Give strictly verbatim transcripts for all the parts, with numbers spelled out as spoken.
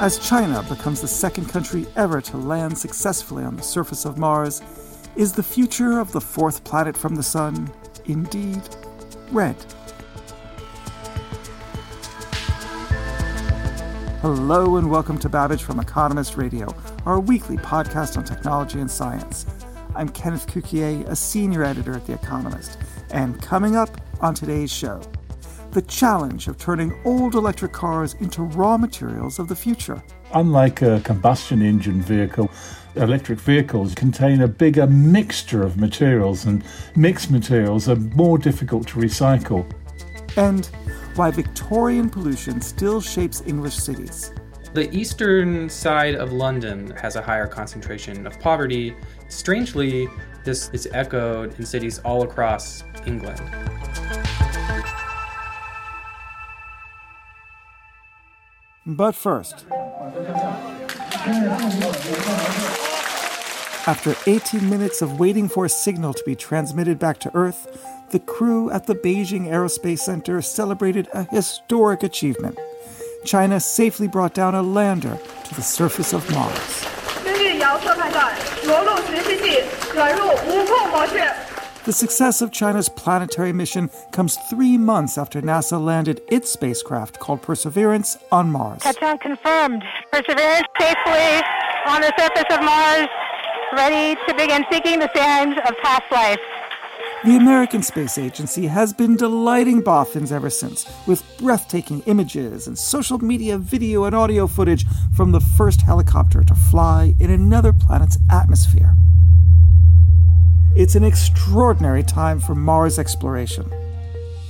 As China becomes the second country ever to land successfully on the surface of Mars, is the future of the fourth planet from the sun indeed red? Hello and welcome to Babbage from Economist Radio, our weekly podcast on technology and science. I'm Kenneth Cukier, a senior editor at The Economist, and coming up on today's show, the challenge of turning old electric cars into raw materials of the future. Unlike a combustion engine vehicle, electric vehicles contain a bigger mixture of materials, and mixed materials are more difficult to recycle. And why Victorian pollution still shapes English cities. The eastern side of London has a higher concentration of poverty. Strangely, this is echoed in cities all across England. But first, after eighteen minutes of waiting for a signal to be transmitted back to Earth, the crew at the Beijing Aerospace Center celebrated a historic achievement. China safely brought down a lander to the surface of Mars. The success of China's planetary mission comes three months after NASA landed its spacecraft, called Perseverance, on Mars. Touchdown confirmed. Perseverance safely on the surface of Mars, ready to begin seeking the signs of past life. The American Space Agency has been delighting boffins ever since, with breathtaking images and social media video and audio footage from the first helicopter to fly in another planet's atmosphere. It's an extraordinary time for Mars exploration.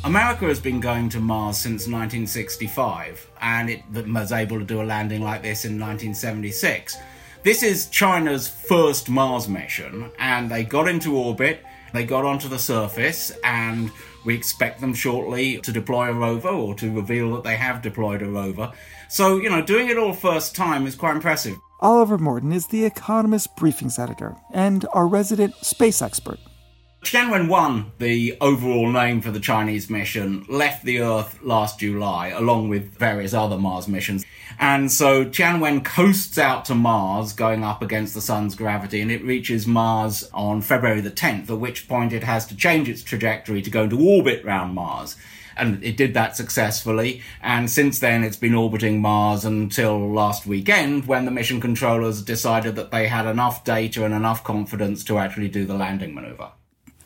America has been going to Mars since nineteen sixty-five, and it was able to do a landing like this in nineteen seventy-six. This is China's first Mars mission, and they got into orbit, they got onto the surface, and we expect them shortly to deploy a rover or to reveal that they have deployed a rover. So, you know, doing it all first time is quite impressive. Oliver Morton is The Economist Briefings Editor and our resident space expert. Tianwen one, the overall name for the Chinese mission, left the Earth last July, along with various other Mars missions. And so Tianwen coasts out to Mars, going up against the sun's gravity, and it reaches Mars on February the tenth, at which point it has to change its trajectory to go into orbit round Mars. And it did that successfully, and since then it's been orbiting Mars until last weekend when the mission controllers decided that they had enough data and enough confidence to actually do the landing maneuver.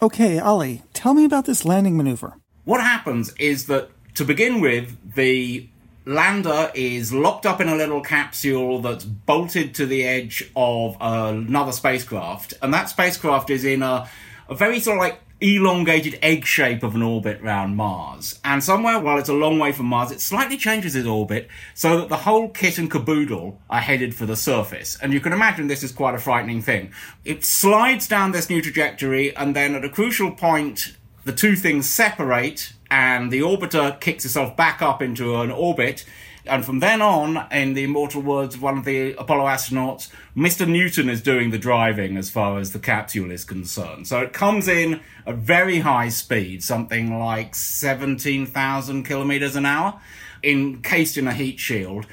Okay, Ollie, tell me about this landing maneuver. What happens is that, to begin with, the lander is locked up in a little capsule that's bolted to the edge of another spacecraft, and that spacecraft is in a, a very sort of like elongated egg shape of an orbit round Mars. And somewhere, while it's a long way from Mars, it slightly changes its orbit so that the whole kit and caboodle are headed for the surface. And you can imagine this is quite a frightening thing. It slides down this new trajectory, and then at a crucial point, the two things separate, and the orbiter kicks itself back up into an orbit. And from then on, in the immortal words of one of the Apollo astronauts, Mister Newton is doing the driving as far as the capsule is concerned. So it comes in at very high speed, something like seventeen thousand kilometers an hour, encased in a heat shield,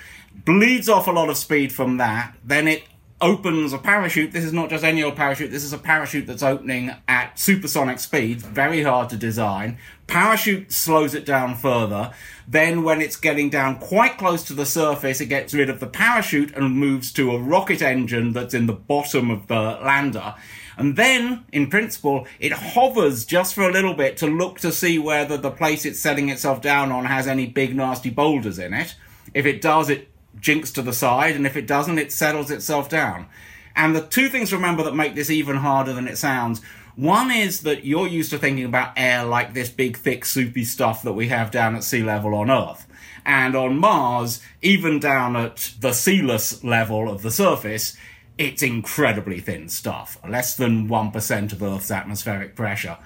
bleeds off a lot of speed from that, then it opens a parachute. This is not just any old parachute, this is a parachute that's opening at supersonic speeds, very hard to design. Parachute slows it down further. Then when it's getting down quite close to the surface, it gets rid of the parachute and moves to a rocket engine that's in the bottom of the lander. And then, in principle, it hovers just for a little bit to look to see whether the place it's setting itself down on has any big nasty boulders in it. If it does, it jinks to the side, and if it doesn't, it settles itself down. And the two things to remember that make this even harder than it sounds. One is that you're used to thinking about air like this big, thick, soupy stuff that we have down at sea level on Earth. And on Mars, even down at the sealess level of the surface, it's incredibly thin stuff, less than one percent of Earth's atmospheric pressure.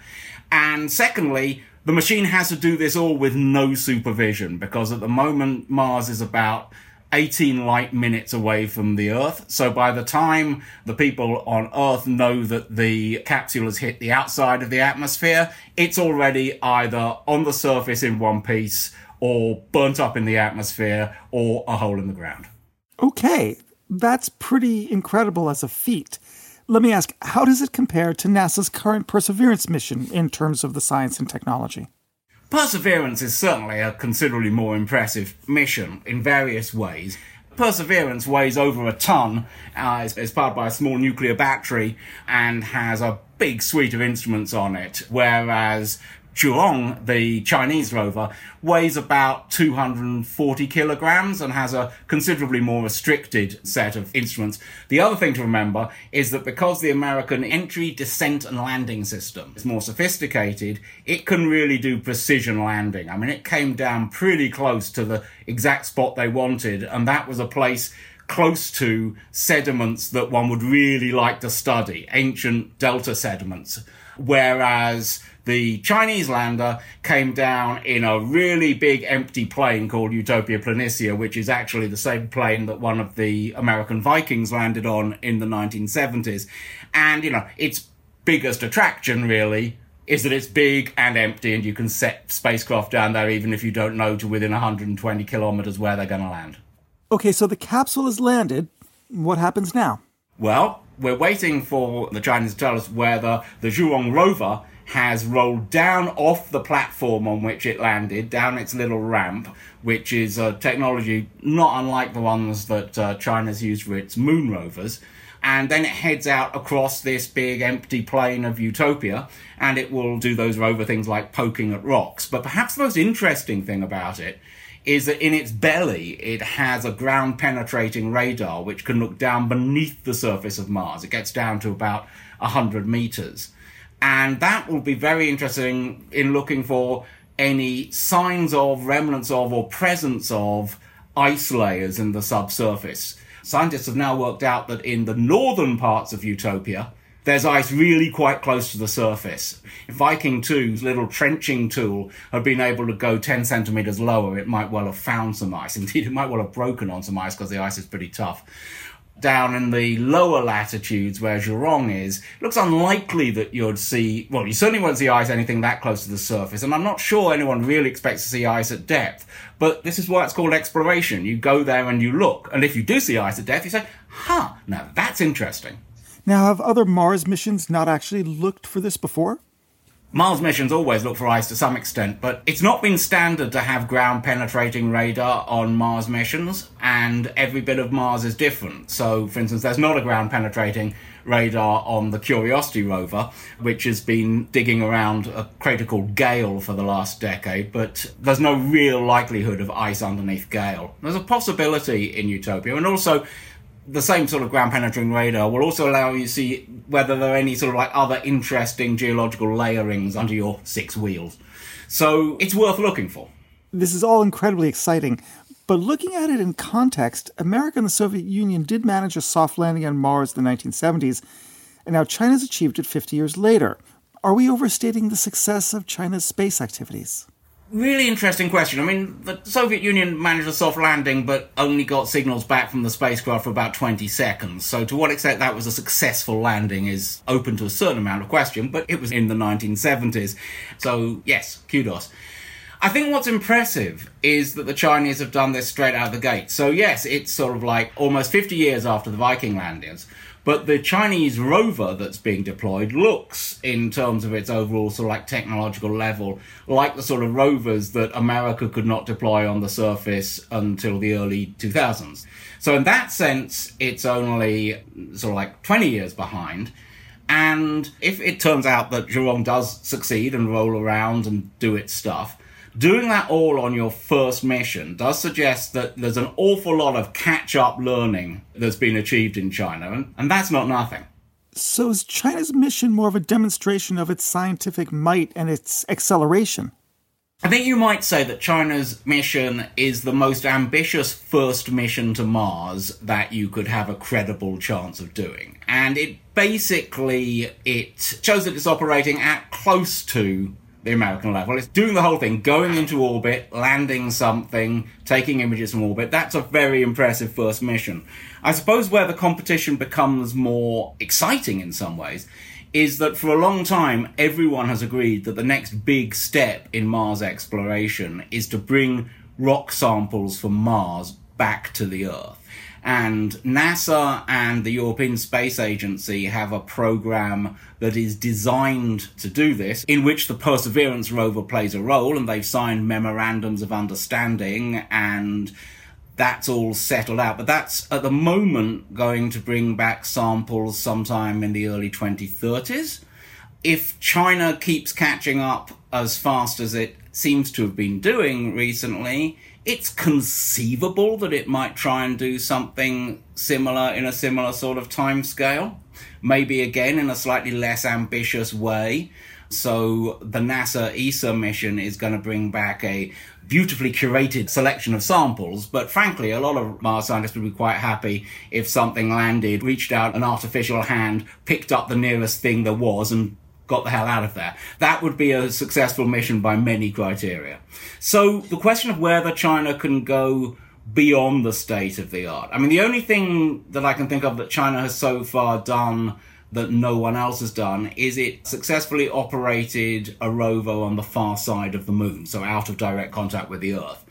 And secondly, the machine has to do this all with no supervision, because at the moment Mars is about eighteen light minutes away from the Earth. So by the time the people on Earth know that the capsule has hit the outside of the atmosphere, it's already either on the surface in one piece or burnt up in the atmosphere or a hole in the ground. Okay, that's pretty incredible as a feat. Let me ask, how does it compare to NASA's current Perseverance mission in terms of the science and technology? Perseverance is certainly a considerably more impressive mission in various ways. Perseverance weighs over a ton, uh, is, is powered by a small nuclear battery, and has a big suite of instruments on it, whereas Zhurong, the Chinese rover, weighs about two hundred forty kilograms and has a considerably more restricted set of instruments. The other thing to remember is that because the American entry, descent, and landing system is more sophisticated, it can really do precision landing. I mean, it came down pretty close to the exact spot they wanted, and that was a place close to sediments that one would really like to study, ancient delta sediments. Whereas the Chinese lander came down in a really big empty plane called Utopia Planitia, which is actually the same plane that one of the American Vikings landed on in the nineteen seventies. And, you know, its biggest attraction, really, is that it's big and empty and you can set spacecraft down there even if you don't know to within one hundred twenty kilometers where they're going to land. Okay, so the capsule has landed. What happens now? Well, we're waiting for the Chinese to tell us whether the Zhurong rover has rolled down off the platform on which it landed, down its little ramp, which is a technology not unlike the ones that uh, China's used for its moon rovers. And then it heads out across this big empty plain of Utopia, and it will do those rover things like poking at rocks. But perhaps the most interesting thing about it is that in its belly, it has a ground-penetrating radar which can look down beneath the surface of Mars. It gets down to about one hundred meters. And that will be very interesting in looking for any signs of, remnants of, or presence of ice layers in the subsurface. Scientists have now worked out that in the northern parts of Utopia, there's ice really quite close to the surface. If Viking two's little trenching tool had been able to go ten centimetres lower, it might well have found some ice. Indeed, it might well have broken on some ice because the ice is pretty tough. Down in the lower latitudes where Zhurong is, it looks unlikely that you'd see, well, you certainly won't see ice anything that close to the surface, and I'm not sure anyone really expects to see ice at depth, but this is why it's called exploration. You go there and you look, and if you do see ice at depth, you say, huh, now that's interesting. Now, have other Mars missions not actually looked for this before? Mars missions always look for ice to some extent, but it's not been standard to have ground-penetrating radar on Mars missions, and every bit of Mars is different. So, for instance, there's not a ground-penetrating radar on the Curiosity rover, which has been digging around a crater called Gale for the last decade, but there's no real likelihood of ice underneath Gale. There's a possibility in Utopia, and also the same sort of ground-penetrating radar will also allow you to see whether there are any sort of like other interesting geological layerings under your six wheels. So it's worth looking for. This is all incredibly exciting, but looking at it in context, America and the Soviet Union did manage a soft landing on Mars in the nineteen seventies, and now China's achieved it fifty years later. Are we overstating the success of China's space activities? Really interesting question. I mean, the Soviet Union managed a soft landing, but only got signals back from the spacecraft for about twenty seconds. So to what extent that was a successful landing is open to a certain amount of question, but it was in the nineteen seventies. So, yes, kudos. I think what's impressive is that the Chinese have done this straight out of the gate. So, yes, it's sort of like almost fifty years after the Viking landings. But the Chinese rover that's being deployed looks, in terms of its overall sort of like technological level, like the sort of rovers that America could not deploy on the surface until the early two thousands. So in that sense, it's only sort of like twenty years behind. And if it turns out that Zhurong does succeed and roll around and do its stuff, doing that all on your first mission does suggest that there's an awful lot of catch-up learning that's been achieved in China, and, and that's not nothing. So is China's mission more of a demonstration of its scientific might and its acceleration? I think you might say that China's mission is the most ambitious first mission to Mars that you could have a credible chance of doing. And it basically, it shows that it's operating at close to the American level. It's doing the whole thing, going into orbit, landing something, taking images from orbit. That's a very impressive first mission. I suppose where the competition becomes more exciting in some ways is that for a long time, everyone has agreed that the next big step in Mars exploration is to bring rock samples from Mars back to the Earth. And NASA and the European Space Agency have a program that is designed to do this, in which the Perseverance rover plays a role, and they've signed memorandums of understanding, and that's all settled out. But that's, at the moment, going to bring back samples sometime in the early twenty thirties. If China keeps catching up as fast as it seems to have been doing recently, it's conceivable that it might try and do something similar in a similar sort of timescale, maybe again in a slightly less ambitious way. So the NASA E S A mission is going to bring back a beautifully curated selection of samples, but frankly, a lot of Mars scientists would be quite happy if something landed, reached out an artificial hand, picked up the nearest thing there was, and got the hell out of there. That would be a successful mission by many criteria. So the question of whether China can go beyond the state of the art. I mean, the only thing that I can think of that China has so far done that no one else has done is it successfully operated a rover on the far side of the moon, so out of direct contact with the Earth.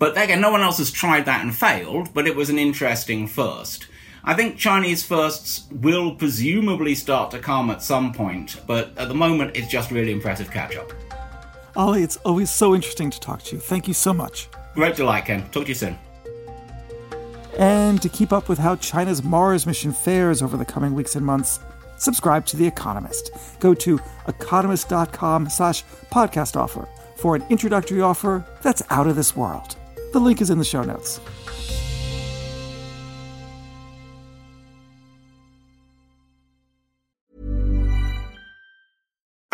But again, no one else has tried that and failed, but it was an interesting first. I think Chinese firsts will presumably start to come at some point, but at the moment, it's just really impressive catch-up. Ollie, it's always so interesting to talk to you. Thank you so much. Great delight, Ken. Talk to you soon. And to keep up with how China's Mars mission fares over the coming weeks and months, subscribe to The Economist. Go to economist.com slash podcast offer for an introductory offer that's out of this world. The link is in the show notes.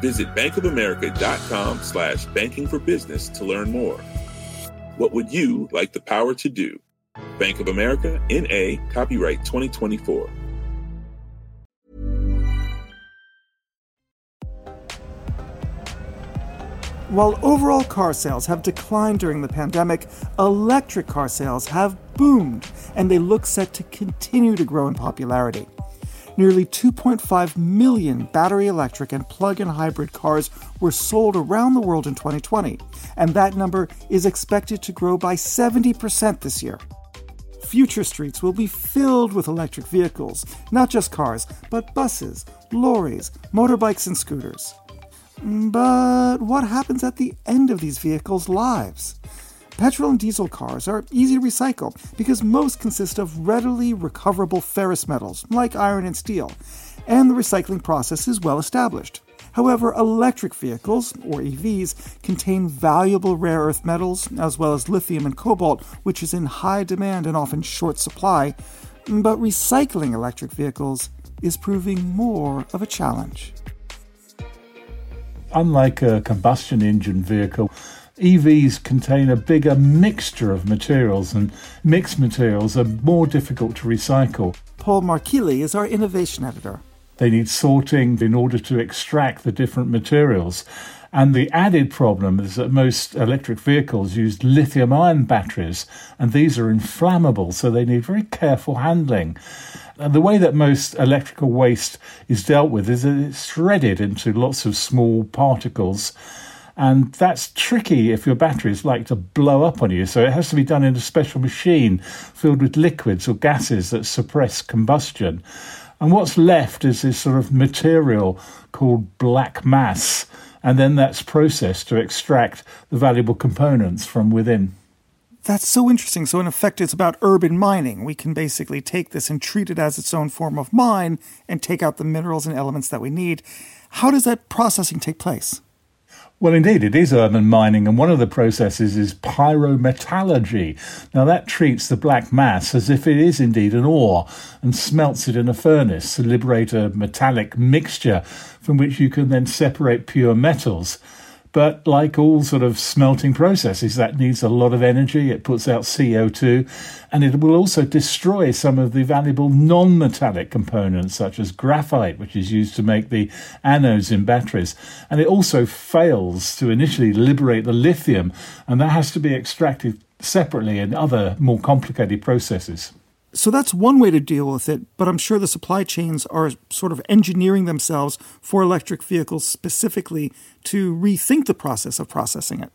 Visit bankofamerica.com slash banking for business to learn more. What would you like the power to do? Bank of America, N A, copyright twenty twenty-four. While overall car sales have declined during the pandemic, electric car sales have boomed, and they look set to continue to grow in popularity. Nearly two point five million battery electric and plug-in hybrid cars were sold around the world in twenty twenty, and that number is expected to grow by seventy percent this year. Future streets will be filled with electric vehicles, not just cars, but buses, lorries, motorbikes, and scooters. But what happens at the end of these vehicles' lives? Petrol and diesel cars are easy to recycle because most consist of readily recoverable ferrous metals, like iron and steel, and the recycling process is well established. However, electric vehicles, or E Vs, contain valuable rare earth metals, as well as lithium and cobalt, which is in high demand and often short supply, but recycling electric vehicles is proving more of a challenge. Unlike a combustion engine vehicle, E Vs contain a bigger mixture of materials, and mixed materials are more difficult to recycle. Paul Marquilly is our innovation editor. They need sorting in order to extract the different materials. And the added problem is that most electric vehicles use lithium-ion batteries, and these are inflammable, so they need very careful handling. And the way that most electrical waste is dealt with is that it's shredded into lots of small particles, and that's tricky if your batteries like to blow up on you. So it has to be done in a special machine filled with liquids or gases that suppress combustion. And what's left is this sort of material called black mass, and then that's processed to extract the valuable components from within. That's so interesting. So in effect, it's about urban mining. We can basically take this and treat it as its own form of mine and take out the minerals and elements that we need. How does that processing take place? Well, indeed, it is urban mining, and one of the processes is pyrometallurgy. Now, that treats the black mass as if it is indeed an ore and smelts it in a furnace to liberate a metallic mixture from which you can then separate pure metals. But like all sort of smelting processes, that needs a lot of energy. It puts out C O two, and it will also destroy some of the valuable non-metallic components, such as graphite, which is used to make the anodes in batteries. And it also fails to initially liberate the lithium, and that has to be extracted separately in other more complicated processes. So that's one way to deal with it, but I'm sure the supply chains are sort of engineering themselves for electric vehicles specifically to rethink the process of processing it.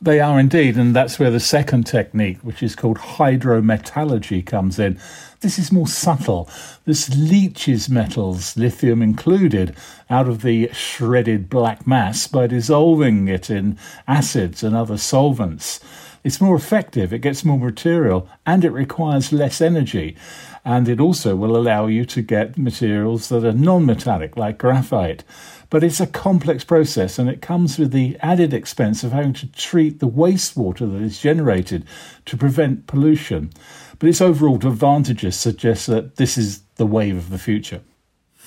They are indeed, and that's where the second technique, which is called hydrometallurgy, comes in. This is more subtle. This leaches metals, lithium included, out of the shredded black mass by dissolving it in acids and other solvents. It's more effective, it gets more material, and it requires less energy. And it also will allow you to get materials that are non-metallic, like graphite. But it's a complex process, and it comes with the added expense of having to treat the wastewater that is generated to prevent pollution. But its overall advantages suggest that this is the wave of the future.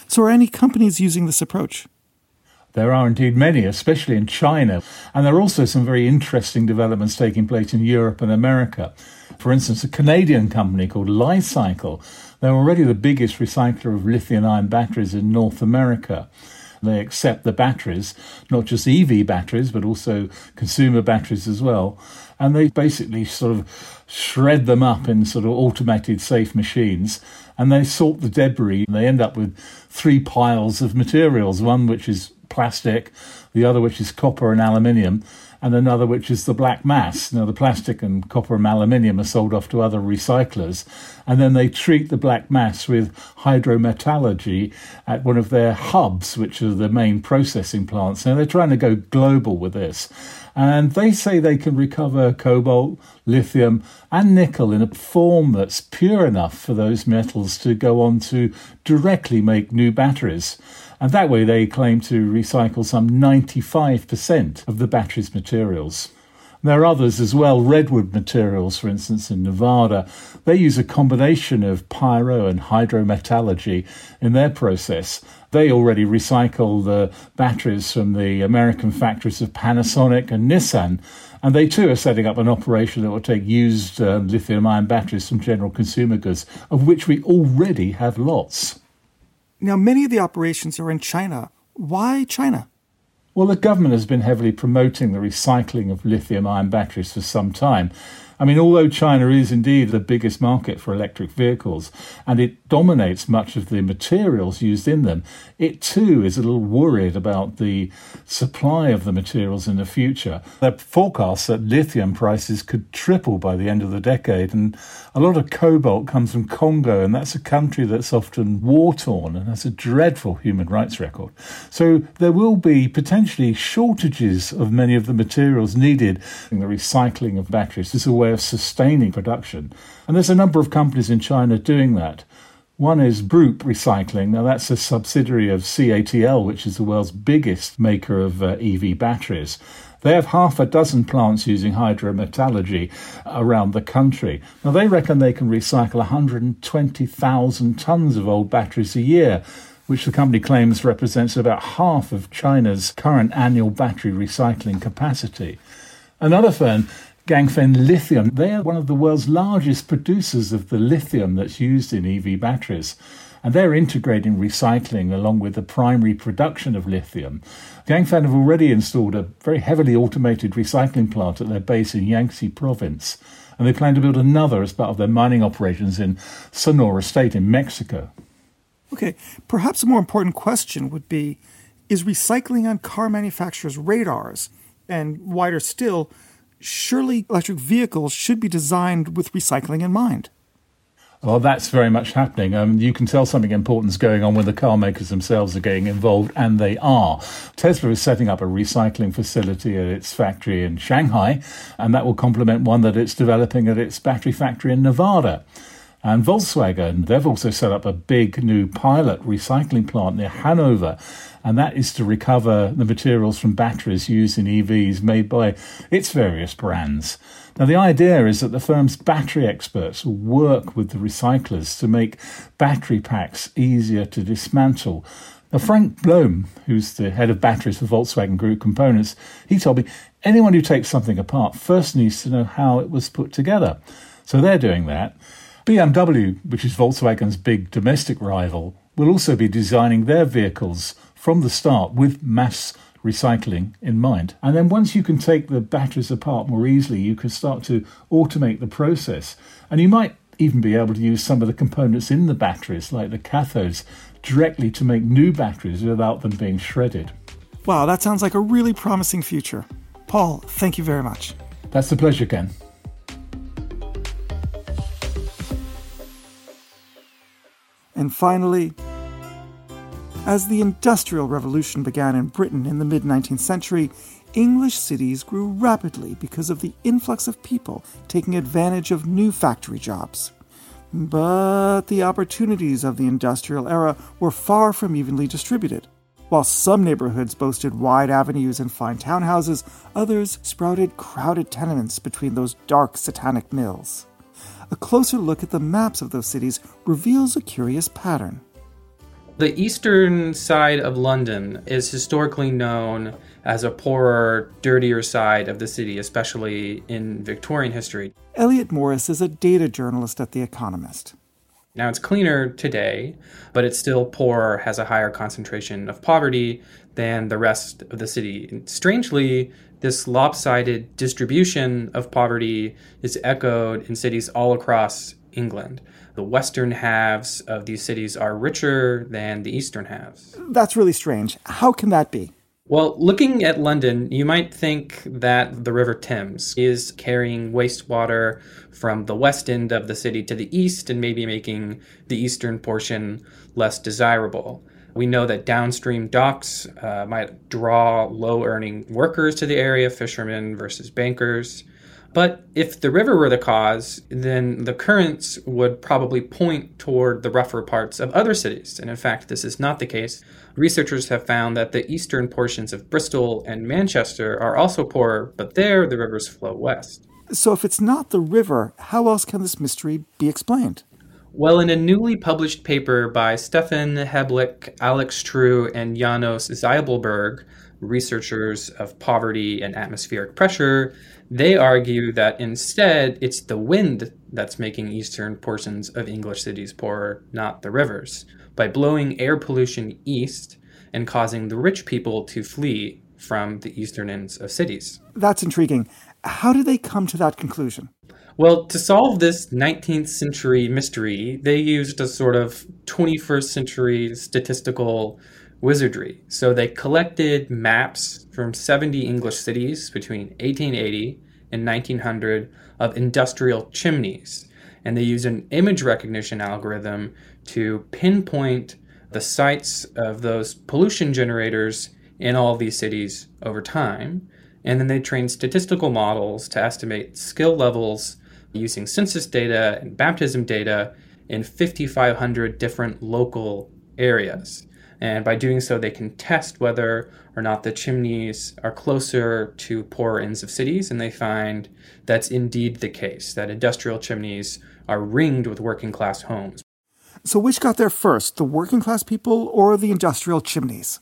So are any companies using this approach? There are indeed many, especially in China, and there are also some very interesting developments taking place in Europe and America. For instance, a Canadian company called Licycle, they're already the biggest recycler of lithium-ion batteries in North America. They accept the batteries, not just E V batteries, but also consumer batteries as well, and they basically sort of shred them up in sort of automated safe machines. And they sort the debris, and they end up with three piles of materials, one which is plastic, the other which is copper and aluminium, and another which is the black mass. Now, the plastic and copper and aluminium are sold off to other recyclers, and then they treat the black mass with hydrometallurgy at one of their hubs, which are the main processing plants. Now, they're trying to go global with this, and they say they can recover cobalt, lithium, and nickel in a form that's pure enough for those metals to go on to directly make new batteries. And that way they claim to recycle some ninety-five percent of the battery's materials. There are others as well. Redwood Materials, for instance, in Nevada, they use a combination of pyro and hydrometallurgy in their process. They already recycle the batteries from the American factories of Panasonic and Nissan, and they too are setting up an operation that will take used uh, lithium-ion batteries from general consumer goods, of which we already have lots. Now, many of the operations are in China. Why China? Well, the government has been heavily promoting the recycling of lithium-ion batteries for some time. I mean, although China is indeed the biggest market for electric vehicles, and it dominates much of the materials used in them, it too is a little worried about the supply of the materials in the future. There are forecasts that lithium prices could triple by the end of the decade, and a lot of cobalt comes from Congo, and that's a country that's often war-torn and has a dreadful human rights record. So there will be potentially shortages of many of the materials needed in the recycling of batteries. This is a way of sustaining production. And there's a number of companies in China doing that. One is Group Recycling. Now, that's a subsidiary of C A T L, which is the world's biggest maker of uh, E V batteries. They have half a dozen plants using hydrometallurgy around the country. Now, they reckon they can recycle one hundred twenty thousand tons of old batteries a year, which the company claims represents about half of China's current annual battery recycling capacity. Another firm, Gangfen Lithium, they are one of the world's largest producers of the lithium that's used in E V batteries, and they're integrating recycling along with the primary production of lithium. Gangfen have already installed a very heavily automated recycling plant at their base in Yangtze province, and they plan to build another as part of their mining operations in Sonora state in Mexico. Okay, perhaps a more important question would be, is recycling on car manufacturers' radars? And wider still, surely electric vehicles should be designed with recycling in mind. Well, that's very much happening. Um, you can tell something important is going on when the car makers themselves are getting involved, and they are. Tesla is setting up a recycling facility at its factory in Shanghai, and that will complement one that it's developing at its battery factory in Nevada. And Volkswagen, they've also set up a big new pilot recycling plant near Hanover, and that is to recover the materials from batteries used in E Vs made by its various brands. Now, the idea is that the firm's battery experts will work with the recyclers to make battery packs easier to dismantle. Now, Frank Blome, who's the head of batteries for Volkswagen Group Components, he told me anyone who takes something apart first needs to know how it was put together. So they're doing that. B M W, which is Volkswagen's big domestic rival, will also be designing their vehicles from the start with mass recycling in mind. And then once you can take the batteries apart more easily, you can start to automate the process. And you might even be able to use some of the components in the batteries, like the cathodes, directly to make new batteries without them being shredded. Wow, that sounds like a really promising future. Paul, thank you very much. That's a pleasure, Ken. And finally, as the Industrial Revolution began in Britain in the mid-nineteenth century, English cities grew rapidly because of the influx of people taking advantage of new factory jobs. But the opportunities of the industrial era were far from evenly distributed. While some neighborhoods boasted wide avenues and fine townhouses, others sprouted crowded tenements between those dark, satanic mills. A closer look at the maps of those cities reveals a curious pattern. The eastern side of London is historically known as a poorer, dirtier side of the city, especially in Victorian history. Elliot Morris is a data journalist at The Economist. Now, it's cleaner today, but it's still poorer, has a higher concentration of poverty than the rest of the city. And strangely, this lopsided distribution of poverty is echoed in cities all across England. The western halves of these cities are richer than the eastern halves. That's really strange. How can that be? Well, looking at London, you might think that the River Thames is carrying wastewater from the west end of the city to the east and maybe making the eastern portion less desirable. We know that downstream docks uh, might draw low-earning workers to the area, fishermen versus bankers. But if the river were the cause, then the currents would probably point toward the rougher parts of other cities. And in fact, this is not the case. Researchers have found that the eastern portions of Bristol and Manchester are also poorer, but there the rivers flow west. So if it's not the river, how else can this mystery be explained? Well, in a newly published paper by Stefan Heblik, Alex True, and Janos Zybelberg, researchers of poverty and atmospheric pressure, they argue that instead it's the wind that's making eastern portions of English cities poorer, not the rivers, by blowing air pollution east and causing the rich people to flee from the eastern ends of cities. That's intriguing. How do they come to that conclusion? Well, to solve this nineteenth century mystery, they used a sort of twenty-first century statistical wizardry. So they collected maps from seventy English cities between eighteen eighty and nineteen hundred of industrial chimneys. And they used an image recognition algorithm to pinpoint the sites of those pollution generators in all these cities over time. And then they trained statistical models to estimate skill levels using census data and baptism data in fifty-five hundred different local areas. And by doing so, they can test whether or not the chimneys are closer to poorer ends of cities, and they find that's indeed the case, that industrial chimneys are ringed with working-class homes. So which got there first, the working-class people or the industrial chimneys?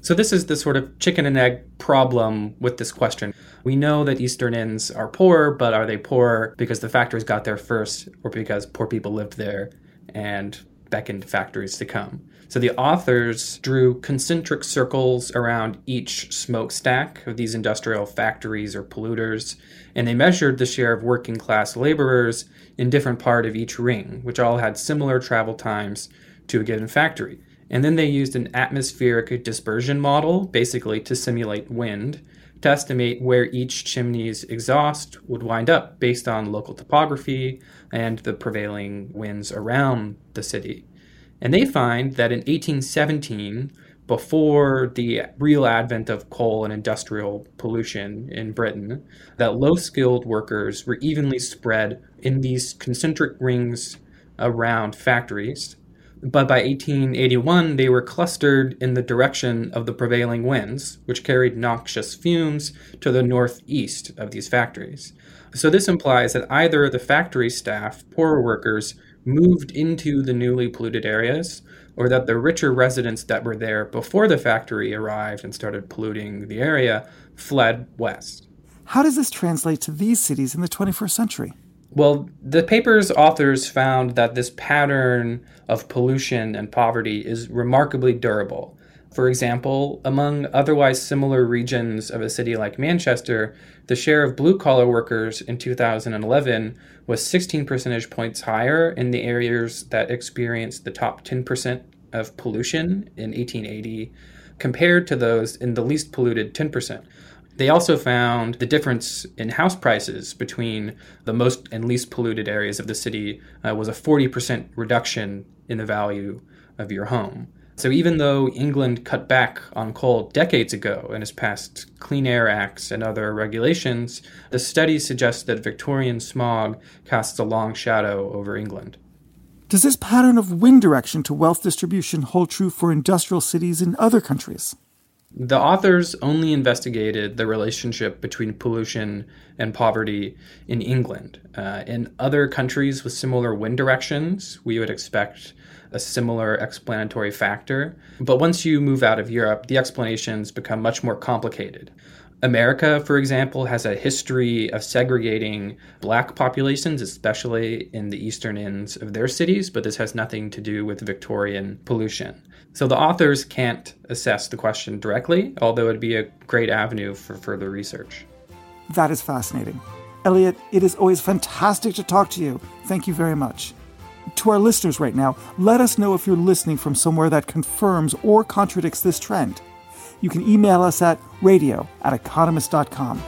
So this is the sort of chicken and egg problem with this question. We know that eastern ends are poor, but are they poor because the factories got there first or because poor people lived there and beckoned factories to come? So the authors drew concentric circles around each smokestack of these industrial factories or polluters, and they measured the share of working class laborers in different part of each ring, which all had similar travel times to a given factory. And then they used an atmospheric dispersion model, basically to simulate wind, to estimate where each chimney's exhaust would wind up based on local topography and the prevailing winds around the city. And they find that in eighteen seventeen, before the real advent of coal and industrial pollution in Britain, that low-skilled workers were evenly spread in these concentric rings around factories. But by eighteen eighty-one, they were clustered in the direction of the prevailing winds, which carried noxious fumes to the northeast of these factories. So this implies that either the factory staff, poorer workers, moved into the newly polluted areas, or that the richer residents that were there before the factory arrived and started polluting the area fled west. How does this translate to these cities in the twenty-first century? Well, the paper's authors found that this pattern of pollution and poverty is remarkably durable. For example, among otherwise similar regions of a city like Manchester, the share of blue-collar workers in two thousand eleven was sixteen percentage points higher in the areas that experienced the top ten percent of pollution in eighteen eighty compared to those in the least polluted ten percent. They also found the difference in house prices between the most and least polluted areas of the city uh, was a forty percent reduction in the value of your home. So even though England cut back on coal decades ago and has passed Clean Air Acts and other regulations, the study suggests that Victorian smog casts a long shadow over England. Does this pattern of wind direction to wealth distribution hold true for industrial cities in other countries? The authors only investigated the relationship between pollution and poverty in England. Uh, in other countries with similar wind directions, we would expect a similar explanatory factor. But once you move out of Europe, the explanations become much more complicated. America, for example, has a history of segregating black populations, especially in the eastern ends of their cities, but this has nothing to do with Victorian pollution. So the authors can't assess the question directly, although it'd be a great avenue for further research. That is fascinating. Elliot, it is always fantastic to talk to you. Thank you very much. To our listeners right now, let us know if you're listening from somewhere that confirms or contradicts this trend. You can email us at radio at economist dot com.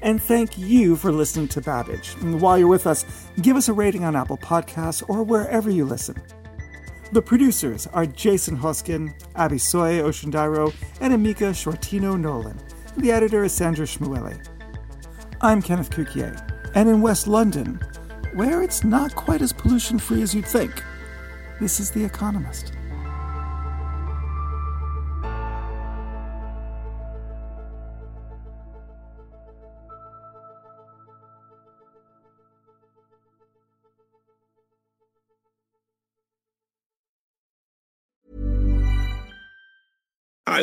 And thank you for listening to Babbage. And while you're with us, give us a rating on Apple Podcasts or wherever you listen. The producers are Jason Hoskin, Abisoye Oshundaro, and Amika Shortino-Nolan. The editor is Sandra Shmueli. I'm Kenneth Cukier, and in West London, where it's not quite as pollution-free as you'd think, this is The Economist. Hi,